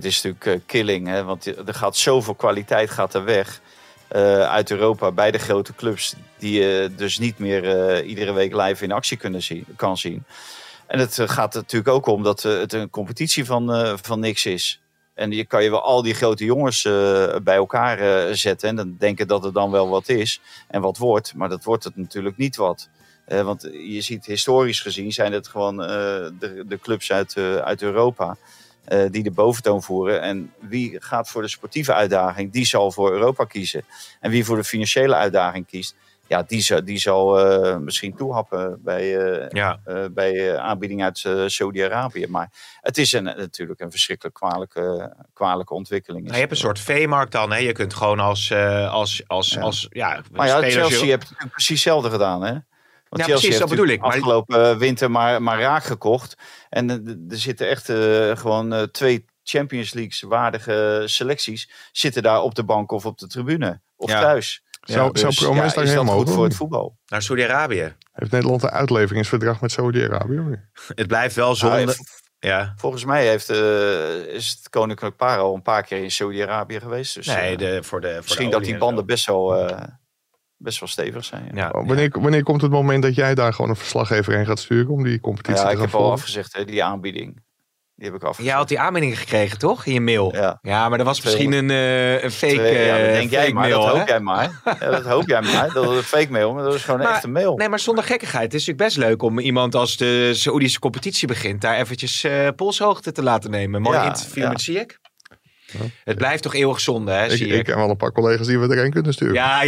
is natuurlijk killing. Hè? Want er gaat zoveel kwaliteit weg uit Europa bij de grote clubs... die je dus niet meer iedere week live in actie kan zien. En het gaat er natuurlijk ook om dat het een competitie van niks is. En je kan je wel al die grote jongens bij elkaar zetten... en dan denken dat er dan wel wat is en wat wordt. Maar dat wordt het natuurlijk niet wat. Want je ziet historisch gezien zijn het gewoon de clubs uit Europa die de boventoon voeren. En wie gaat voor de sportieve uitdaging, die zal voor Europa kiezen. En wie voor de financiële uitdaging kiest, ja, die zal misschien toehappen bij aanbieding uit Saudi-Arabië. Maar het is natuurlijk een verschrikkelijk kwalijke ontwikkeling. Nou, je hebt een soort veemarkt dan. Hè? Je kunt gewoon Chelsea hebt precies hetzelfde gedaan, hè? Want ja, Chelsea precies, dat bedoel ik. Afgelopen winter maar raak gekocht. En er zitten echt gewoon 2 Champions League-waardige selecties... zitten daar op de bank of op de tribune. Of thuis. Ja, Promes daar is helemaal goed voor het voetbal. Naar Saudi-Arabië. Heeft Nederland een uitleveringsverdrag met Saudi-Arabië? Het blijft wel zo. Ja. Volgens mij is het Koninklijk Paar al een paar keer in Saudi-Arabië geweest. Dus, nee, voor de misschien dat die banden best wel... best wel stevig zijn. Ja. Ja, wanneer komt het moment dat jij daar gewoon een verslaggever heen gaat sturen om die competitie te gaan volgen? Ik heb al afgezegd, hè, die aanbieding. Die heb ik afgezegd. Jij had die aanbiedingen gekregen, toch? In je mail. Ja, ja, maar dat was misschien een fake mail. Dat hoop jij maar. Dat was een fake mail, maar dat is gewoon een echte mail. Nee, maar zonder gekkigheid. Het is natuurlijk best leuk om iemand als de Saoedische competitie begint daar eventjes polshoogte te laten nemen. Mooi interview met Ziyech. Ja. Het blijft toch eeuwig zonde, hè? Ik heb wel een paar collega's die we erin kunnen sturen. Ja.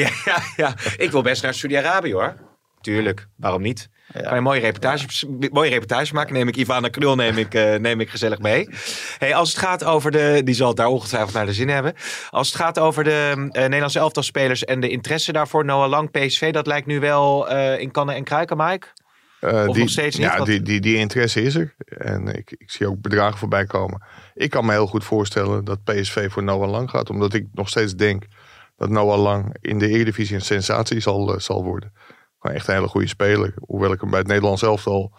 Ik wil best naar Saudi-Arabië, hoor. Tuurlijk, waarom niet? Ja. Kan je een mooie reportage maken. Neem ik Ivana Knul neem ik gezellig mee. Hey, als het gaat over de... Die zal het daar ongetwijfeld naar de zin hebben. Als het gaat over de Nederlandse elftalspelers en de interesse daarvoor. Noah Lang, PSV, dat lijkt nu wel in kannen en kruiken, Mike? Of nog steeds niet? Ja, want... die interesse is er. En ik zie ook bedragen voorbij komen. Ik kan me heel goed voorstellen dat PSV voor Noah Lang gaat. Omdat ik nog steeds denk dat Noah Lang in de Eredivisie een sensatie zal worden. Gewoon echt een hele goede speler. Hoewel ik hem bij het Nederlands elftal...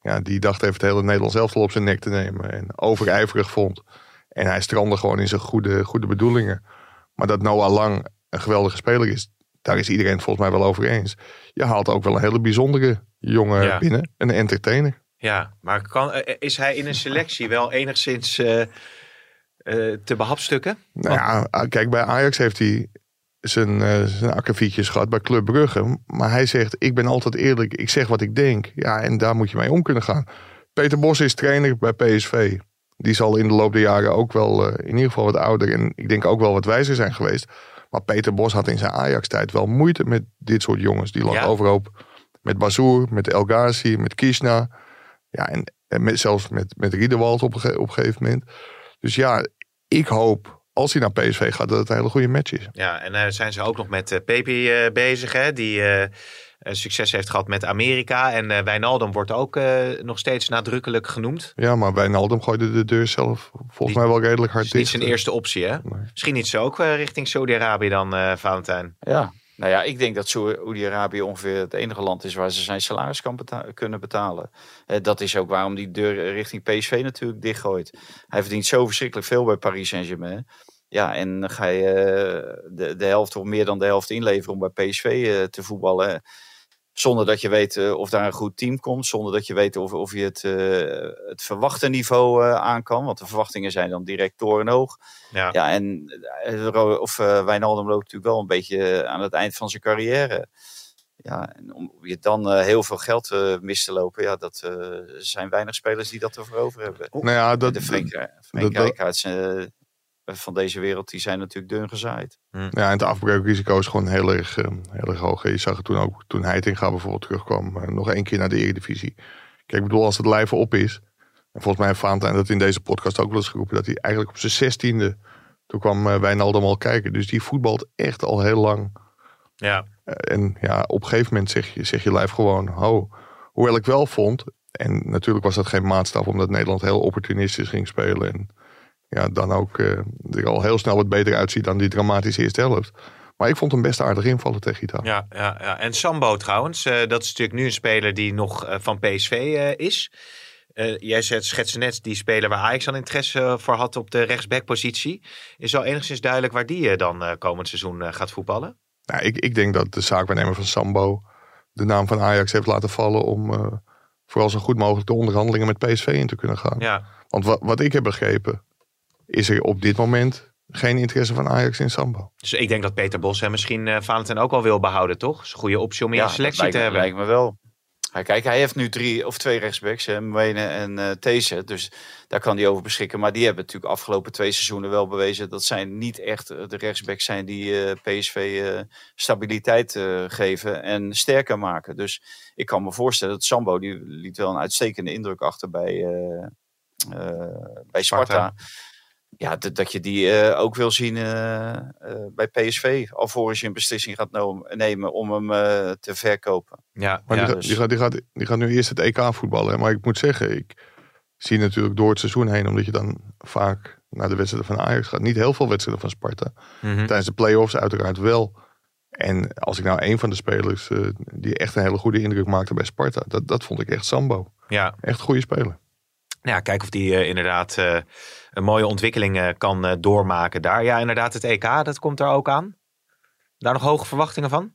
Ja, die dacht even het hele Nederlands elftal op zijn nek te nemen. En overijverig vond. En hij strandde gewoon in zijn goede bedoelingen. Maar dat Noah Lang een geweldige speler is... Daar is iedereen het volgens mij wel over eens. Je haalt ook wel een hele bijzondere jongen binnen. Een entertainer. Ja, maar is hij in een selectie wel enigszins te behapstukken? Nou ja, kijk, bij Ajax heeft hij zijn akkefietjes gehad bij Club Brugge. Maar hij zegt, ik ben altijd eerlijk. Ik zeg wat ik denk. Ja, en daar moet je mee om kunnen gaan. Peter Bos is trainer bij PSV. Die zal in de loop der jaren ook wel in ieder geval wat ouder. En ik denk ook wel wat wijzer zijn geweest. Maar Peter Bos had in zijn Ajax-tijd wel moeite met dit soort jongens. Die lag overhoop met Bazoer, met El Ghazi, met Kishna. Ja, en zelfs met Riedewald op een gegeven moment. Dus ja, ik hoop, als hij naar PSV gaat, dat het een hele goede match is. Ja, en zijn ze ook nog met Pepi bezig, hè? Die succes heeft gehad met Amerika. En Wijnaldum wordt ook nog steeds nadrukkelijk genoemd. Ja, maar Wijnaldum gooide de deur zelf volgens mij wel redelijk hard dicht. Is niet zijn eerste optie, hè? Nee. Misschien iets ook richting Saudi-Arabië dan, Valentijn. Ja, nou ja, ik denk dat Saudi-Arabië ongeveer het enige land is waar ze zijn salaris kunnen betalen. Dat is ook waarom die deur richting PSV natuurlijk dichtgooit. Hij verdient zo verschrikkelijk veel bij Paris Saint-Germain. Ja, en dan ga je de helft of meer dan de helft inleveren om bij PSV te voetballen. Zonder dat je weet of daar een goed team komt. Zonder dat je weet of je het verwachte niveau aan kan. Want de verwachtingen zijn dan direct torenhoog. Ja. Ja, en Wijnaldum loopt natuurlijk wel een beetje aan het eind van zijn carrière. Ja, en om je dan heel veel geld mis te lopen. Ja, dat zijn weinig spelers die dat ervoor over hebben. Nou ja, de Frenkie van deze wereld, die zijn natuurlijk dun gezaaid. Ja, en het afbreukrisico is gewoon heel erg hoog. Je zag het toen ook, toen Heitinga bijvoorbeeld terugkwam, nog één keer naar de Eredivisie. Kijk, ik bedoel, als het lijf op is, en volgens mij heeft Valentijn dat in deze podcast ook wel eens geroepen, dat hij eigenlijk op zijn 16e, toen kwam Wijnaldum al kijken. Dus die voetbalt echt al heel lang. Ja. En ja, op een gegeven moment zeg je lijf gewoon, ho. Hoewel ik wel vond, en natuurlijk was dat geen maatstaf, omdat Nederland heel opportunistisch ging spelen en ja, dan ook er al heel snel wat beter uitziet dan die dramatische eerste helft. Maar ik vond hem best aardig invallen tegen Italië. Ja. En Sambo trouwens, dat is natuurlijk nu een speler die nog van PSV is. Jij schetste net die speler waar Ajax dan interesse voor had op de rechtsbackpositie. Is al enigszins duidelijk waar die dan komend seizoen gaat voetballen? Nou, ik denk dat de zaakwaarnemer van Sambo de naam van Ajax heeft laten vallen om vooral zo goed mogelijk de onderhandelingen met PSV in te kunnen gaan. Ja. Want wat ik heb begrepen, is er op dit moment geen interesse van Ajax in Sambo. Dus ik denk dat Peter Bos hem misschien Valentijn ook al wil behouden, toch? Dat is een goede optie om in selectie te hebben. Ja, lijkt me wel. Kijk, hij heeft nu 3 of 2 rechtsbacks, Mwene en These. Dus daar kan hij over beschikken. Maar die hebben natuurlijk afgelopen 2 seizoenen wel bewezen dat zij niet echt de rechtsbacks zijn die PSV stabiliteit geven en sterker maken. Dus ik kan me voorstellen dat Sambo, die liet wel een uitstekende indruk achter bij Sparta. Ja, dat je die ook wil zien bij PSV. Alvorens je een beslissing gaat nemen om hem te verkopen. Ja, maar ja, die gaat nu eerst het EK voetballen. Hè? Maar ik moet zeggen, ik zie natuurlijk door het seizoen heen, omdat je dan vaak naar de wedstrijden van Ajax gaat. Niet heel veel wedstrijden van Sparta. Mm-hmm. Tijdens de play-offs uiteraard wel. En als ik nou één van de spelers die echt een hele goede indruk maakte bij Sparta. Dat vond ik echt Sambo. Ja. Echt goede speler. Ja, kijk of die inderdaad een mooie ontwikkeling kan doormaken daar. Ja, inderdaad, het EK, dat komt er ook aan. Daar nog hoge verwachtingen van?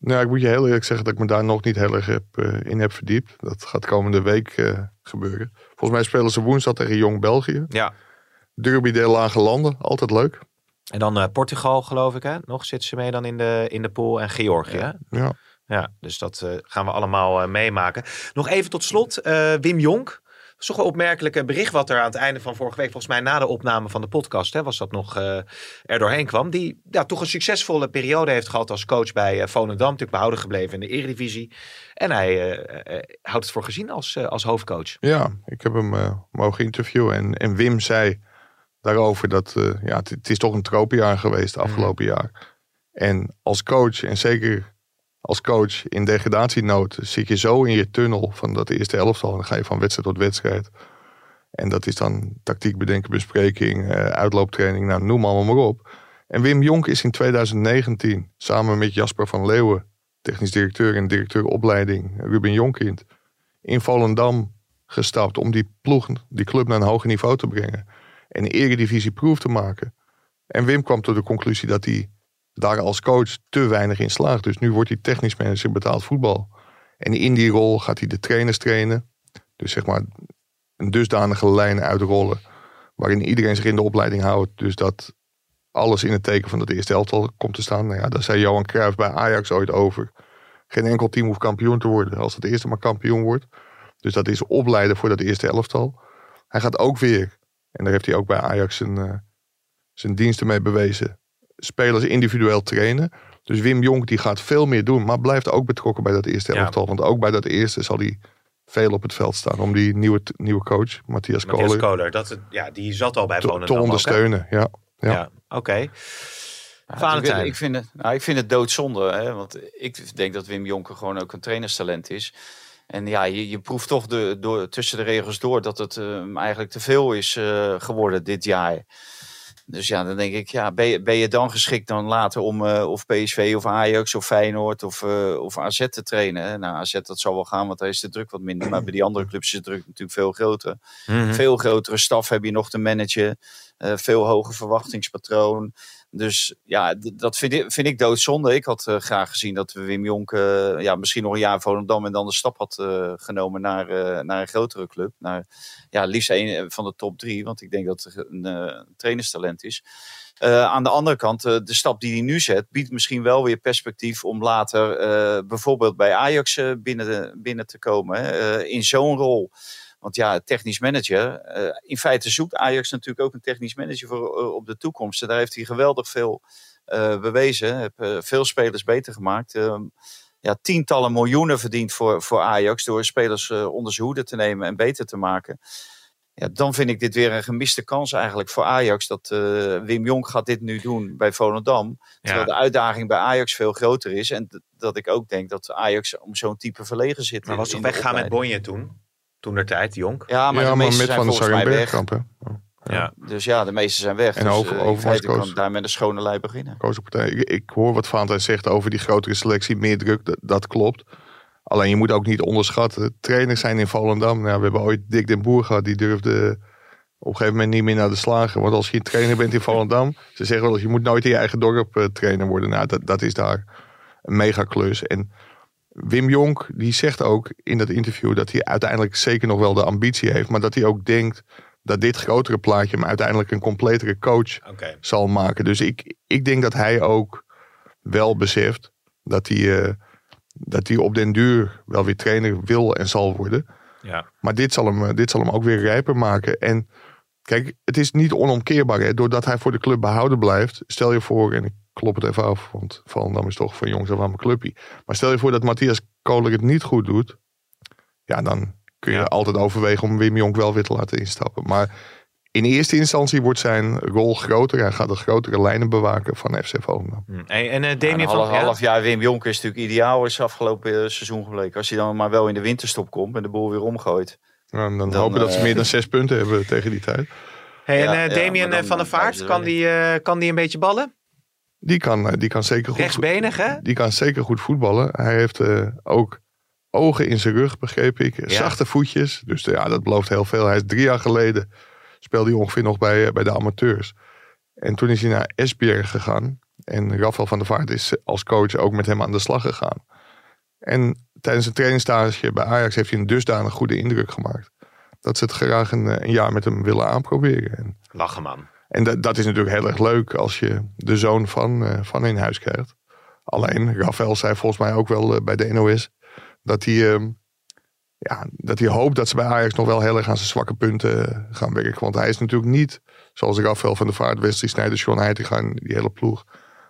Nou, ik moet je heel eerlijk zeggen dat ik me daar nog niet heel erg in heb verdiept. Dat gaat komende week gebeuren. Volgens mij spelen ze woensdag tegen Jong België. Ja. Derby der Lage Landen, altijd leuk. En dan Portugal, geloof ik, hè? Nog zitten ze mee dan in de pool en Georgië. Ja. Ja. Ja, dus dat gaan we allemaal meemaken. Nog even tot slot, Wim Jonk. Dat is toch een opmerkelijk bericht wat er aan het einde van vorige week, volgens mij na de opname van de podcast, hè, was dat nog er doorheen kwam. Die ja, toch een succesvolle periode heeft gehad als coach bij Volendam. Natuurlijk behouden gebleven in de Eredivisie. En hij houdt het voor gezien als hoofdcoach. Ja, ik heb hem mogen interviewen. En Wim zei daarover dat het is toch een tropenjaar geweest afgelopen jaar. En als coach, en zeker als coach in degradatienood, zit je zo in je tunnel van dat eerste elftal. En dan ga je van wedstrijd tot wedstrijd. En dat is dan tactiek bedenken, bespreking, uitlooptraining. Nou, noem allemaal maar op. En Wim Jonk is in 2019 samen met Jasper van Leeuwen, technisch directeur en directeur opleiding Ruben Jonkind, in Volendam gestapt om die ploeg, die club naar een hoger niveau te brengen. En de eredivisieproef te maken. En Wim kwam tot de conclusie dat hij daar als coach te weinig in slaagt. Dus nu wordt hij technisch manager betaald voetbal. En in die rol gaat hij de trainers trainen. Dus zeg maar een dusdanige lijn uitrollen waarin iedereen zich in de opleiding houdt. Dus dat alles in het teken van dat eerste elftal komt te staan. Nou ja, daar zei Johan Cruijff bij Ajax ooit over. Geen enkel team hoeft kampioen te worden als het eerste maar kampioen wordt. Dus dat is opleiden voor dat eerste elftal. Hij gaat ook weer, en daar heeft hij ook bij Ajax zijn diensten mee bewezen, spelers individueel trainen. Dus Wim Jonk die gaat veel meer doen, maar blijft ook betrokken bij dat eerste elftal. Ja. Want ook bij dat eerste zal hij veel op het veld staan om die nieuwe coach, Matthias Kohler, die zat al bij Volendam te ondersteunen. Ook, ja. Oké. Valentijn. Ik vind het doodzonde, hè? Want ik denk dat Wim Jonk gewoon ook een trainerstalent is. En ja, je proeft toch tussen de regels door dat het eigenlijk te veel is geworden dit jaar. Dus ja, dan denk ik, ja, ben je dan geschikt dan later om of PSV of Ajax of Feyenoord of AZ te trainen? Hè? Nou, AZ dat zal wel gaan, want daar is de druk wat minder. Maar bij die andere clubs is de druk natuurlijk veel groter. Mm-hmm. Veel grotere staf heb je nog te managen. Veel hoger verwachtingspatroon. Dus ja, dat vind ik doodzonde. Ik had graag gezien dat Wim Jonk misschien nog een jaar Volendam en dan de stap had genomen naar een grotere club. Naar liefst een van de top 3, want ik denk dat het een trainerstalent is. Aan de andere kant, de stap die hij nu zet, biedt misschien wel weer perspectief om later bijvoorbeeld bij Ajax binnen te komen. Hè? In zo'n rol. Want ja, technisch manager, in feite zoekt Ajax natuurlijk ook een technisch manager voor op de toekomst. En daar heeft hij geweldig veel bewezen. Heb veel spelers beter gemaakt. Tientallen miljoenen verdiend voor Ajax door spelers onder zijn hoede te nemen en beter te maken. Ja, dan vind ik dit weer een gemiste kans eigenlijk voor Ajax. Dat Wim Jonk gaat dit nu doen bij Volendam. Terwijl de uitdaging bij Ajax veel groter is. En dat ik ook denk dat Ajax om zo'n type verlegen zit. Maar was toch weggaan met Bonje toen? Toentertijd, Jonk. Ja, maar met Van der Sar en Bergkamp. Ja. Dus ja, de meesten zijn weg. En dus over kan daar met een schone lei beginnen. Ik hoor wat Valentijn zegt over die grotere selectie. Meer druk, dat klopt. Alleen je moet ook niet onderschatten. Trainers zijn in Volendam. Nou, we hebben ooit Dick den Boer gehad. Die durfde op een gegeven moment niet meer naar de slager. Want als je trainer bent in Volendam. Ze zeggen wel, je moet nooit in je eigen dorp trainer worden. Nou, dat is daar een mega klus. En Wim Jonk die zegt ook in dat interview dat hij uiteindelijk zeker nog wel de ambitie heeft. Maar dat hij ook denkt dat dit grotere plaatje hem uiteindelijk een completere coach zal maken. Dus ik denk dat hij ook wel beseft dat hij op den duur wel weer trainer wil en zal worden. Ja. Maar dit zal hem ook weer rijper maken. En kijk, het is niet onomkeerbaar. Hè? Doordat hij voor de club behouden blijft, stel je voor, en ik klop het even af, want Volendam is toch van jongs af aan mijn clubje. Maar stel je voor dat Matthias Kohler het niet goed doet. Ja, dan kun je altijd overwegen om Wim Jonk wel weer te laten instappen. Maar in eerste instantie wordt zijn rol groter. Hij gaat de grotere lijnen bewaken van FC Volendam. Half jaar Wim Jonk is natuurlijk ideaal. Is afgelopen seizoen gebleken. Als hij dan maar wel in de winterstop komt en de boel weer omgooit. Ja, dan hopen dat ze meer dan 6 punten hebben tegen die tijd. Damien van der Vaart, kan die een beetje ballen? Die kan zeker goed. Rechtsbenig, hè? Die kan zeker goed voetballen. Hij heeft ook ogen in zijn rug, begreep ik. Ja. Zachte voetjes. Dus dat belooft heel veel. Hij is 3 jaar geleden, speelde hij ongeveer nog bij de amateurs. En toen is hij naar Esbjerg gegaan. En Rafael van der Vaart is als coach ook met hem aan de slag gegaan. En tijdens een trainingstage bij Ajax heeft hij een dusdanig goede indruk gemaakt. Dat ze het graag een jaar met hem willen aanproberen. En, lach hem aan. En dat is natuurlijk heel erg leuk als je de zoon van in huis krijgt. Alleen, Rafael zei volgens mij ook wel bij de NOS dat hij hoopt dat ze bij Ajax nog wel heel erg aan zijn zwakke punten gaan werken. Want hij is natuurlijk niet, zoals Rafael van der Vaart, Wesley Sneijder, John Heitinga en die hele ploeg,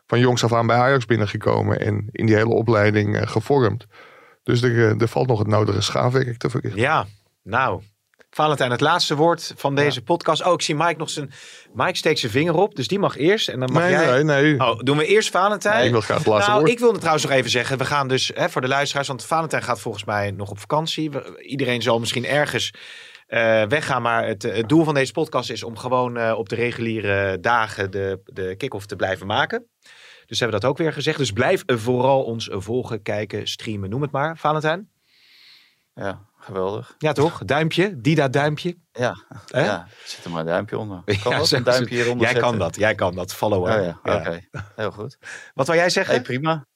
van jongs af aan bij Ajax binnengekomen en in die hele opleiding gevormd. Dus er valt nog het nodige schaafwerk te verrichten. Ja, nou, Valentijn, het laatste woord van deze podcast. Oh, ik zie Mike nog zijn... Mike steekt zijn vinger op, dus die mag eerst. En dan mag jij... Nee. Oh, doen we eerst Valentijn? Nee, ik wil graag het laatste woord. Ik wilde trouwens nog even zeggen, we gaan dus voor de luisteraars, want Valentijn gaat volgens mij nog op vakantie. Iedereen zal misschien ergens weggaan, maar het doel van deze podcast is om gewoon op de reguliere dagen de kick-off te blijven maken. Dus hebben we dat ook weer gezegd. Dus blijf vooral ons volgen, kijken, streamen, noem het maar. Valentijn? Ja, geweldig. Ja, toch? Duimpje. Dida duimpje. Ja, zit er maar een duimpje onder. Kan dat? Een duimpje hieronder jij zetten? Kan dat. Jij kan dat. Follow. Oké. Heel goed. Wat wil jij zeggen? Hey, prima.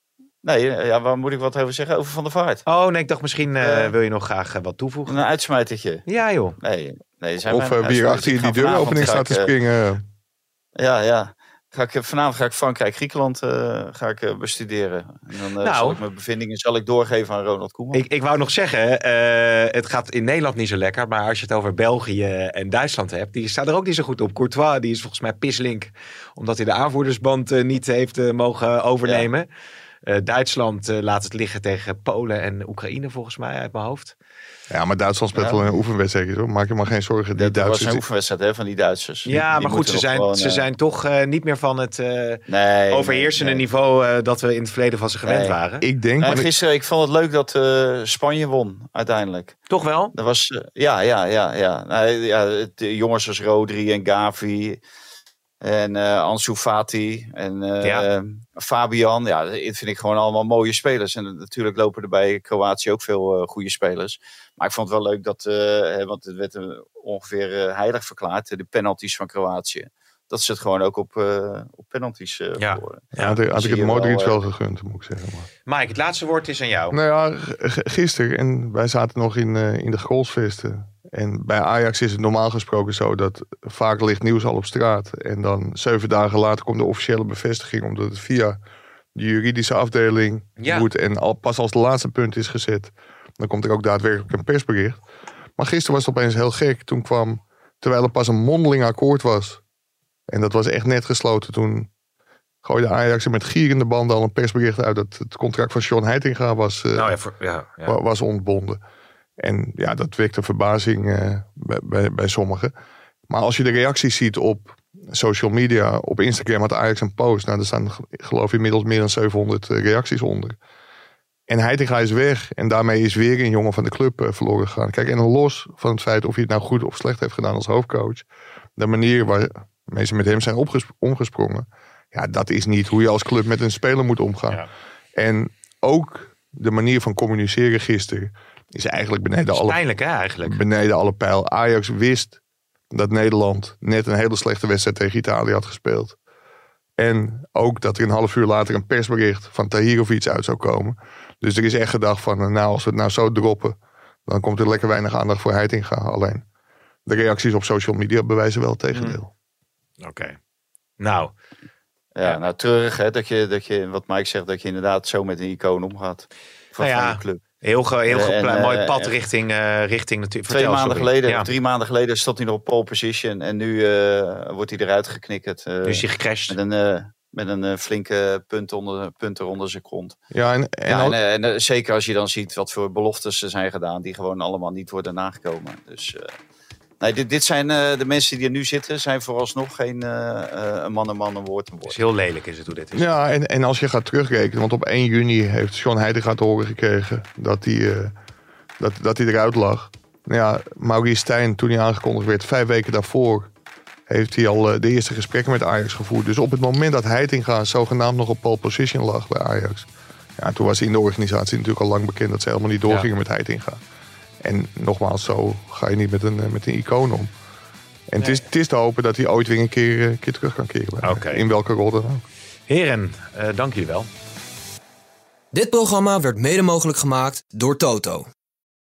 Nee, waar moet ik wat over zeggen? Over Van der Vaart. Oh, nee, ik dacht misschien wil je nog graag wat toevoegen. Een uitsmijtertje. Ja, joh. Nee, zijn of wie achter je die deuropening staat te springen. Vanavond ga ik Frankrijk, Griekenland bestuderen. En dan zal ik mijn bevindingen doorgeven aan Ronald Koeman. Ik wou nog zeggen, het gaat in Nederland niet zo lekker. Maar als je het over België en Duitsland hebt, die staat er ook niet zo goed op. Courtois, die is volgens mij pisslink. Omdat hij de aanvoerdersband niet heeft mogen overnemen. Ja. Duitsland laat het liggen tegen Polen en Oekraïne volgens mij uit mijn hoofd. Ja, maar Duitsland speelt wel een oefenwedstrijd, hoor. Maak je maar geen zorgen. Dat was een oefenwedstrijd van die Duitsers. Ja, die maar goed, ze zijn toch niet meer van het overheersende niveau dat we in het verleden van ze gewend waren. Ik denk. Gisteren, ik vond het leuk dat Spanje won uiteindelijk. Toch wel? Dat was de jongens als Rodri en Gavi en Ansu Fati en Fabian. Ja, dit vind ik gewoon allemaal mooie spelers. En natuurlijk lopen er bij Kroatië ook veel goede spelers. Maar ik vond het wel leuk dat, want het werd ongeveer heilig verklaard, de penalties van Kroatië. Dat ze het gewoon ook op penalties verloren. Ja, had ik het Modric wel gegund, moet ik zeggen. Maar. Mike, het laatste woord is aan jou. Nou ja, gisteren, en wij zaten nog in de goalsvesten. En bij Ajax is het normaal gesproken zo dat vaak ligt nieuws al op straat. En dan 7 dagen later komt de officiële bevestiging. Omdat het via de juridische afdeling moet. En pas als het laatste punt is gezet, dan komt er ook daadwerkelijk een persbericht. Maar gisteren was het opeens heel gek. Toen kwam, terwijl er pas een mondeling akkoord was. En dat was echt net gesloten. Toen gooide Ajax er met gierende banden al een persbericht uit. Dat het contract van John Heitinga was ontbonden. En ja, dat wekte verbazing bij sommigen. Maar als je de reacties ziet op social media, op Instagram had Ajax een post. Nou, er staan geloof ik inmiddels meer dan 700 reacties onder. En Heitinga is weg. En daarmee is weer een jongen van de club verloren gegaan. Kijk, en los van het feit of hij het nou goed of slecht heeft gedaan als hoofdcoach. De manier waar mensen met hem zijn omgesprongen. Ja, dat is niet hoe je als club met een speler moet omgaan. Ja. En ook de manier van communiceren gisteren is eigenlijk beneden alle pijl. Ajax wist dat Nederland net een hele slechte wedstrijd tegen Italië had gespeeld. En ook dat er een half uur later een persbericht van Tahirović uit zou komen. Dus er is echt gedacht van, nou als we het nou zo droppen, dan komt er lekker weinig aandacht voor Heitinga. Alleen de reacties op social media bewijzen wel het tegendeel. Oké. Nou, nou treurig hè, dat je, wat Mike zegt, dat je inderdaad zo met een icoon omgaat van de club. Heel mooi pad richting natuurlijk. 3 maanden geleden stond hij nog op pole position. En nu wordt hij eruit geknikkerd. Nu is hij gecrashed. Met een flinke punt eronder zijn kont. Ja, en zeker als je dan ziet wat voor beloftes er zijn gedaan. Die gewoon allemaal niet worden nagekomen. Dus dit zijn de mensen die er nu zitten. Zijn vooralsnog geen man, een woord, een woord. Het is heel lelijk is het hoe dit is. Ja, en als je gaat terugrekenen. Want op 1 juni heeft John Heitinga te horen gekregen dat hij eruit lag. Nou ja, Maurice Stijn, toen hij aangekondigd werd, 5 weken daarvoor heeft hij al de eerste gesprekken met Ajax gevoerd. Dus op het moment dat Heitinga zogenaamd nog op pole position lag bij Ajax. Ja, toen was hij in de organisatie natuurlijk al lang bekend dat ze helemaal niet doorgingen met Heitinga. En nogmaals, zo ga je niet met een icoon om. En het is te hopen dat hij ooit weer een keer terug kan keren. Okay. In welke rol dan ook. Heren, dank jullie wel. Dit programma werd mede mogelijk gemaakt door Toto.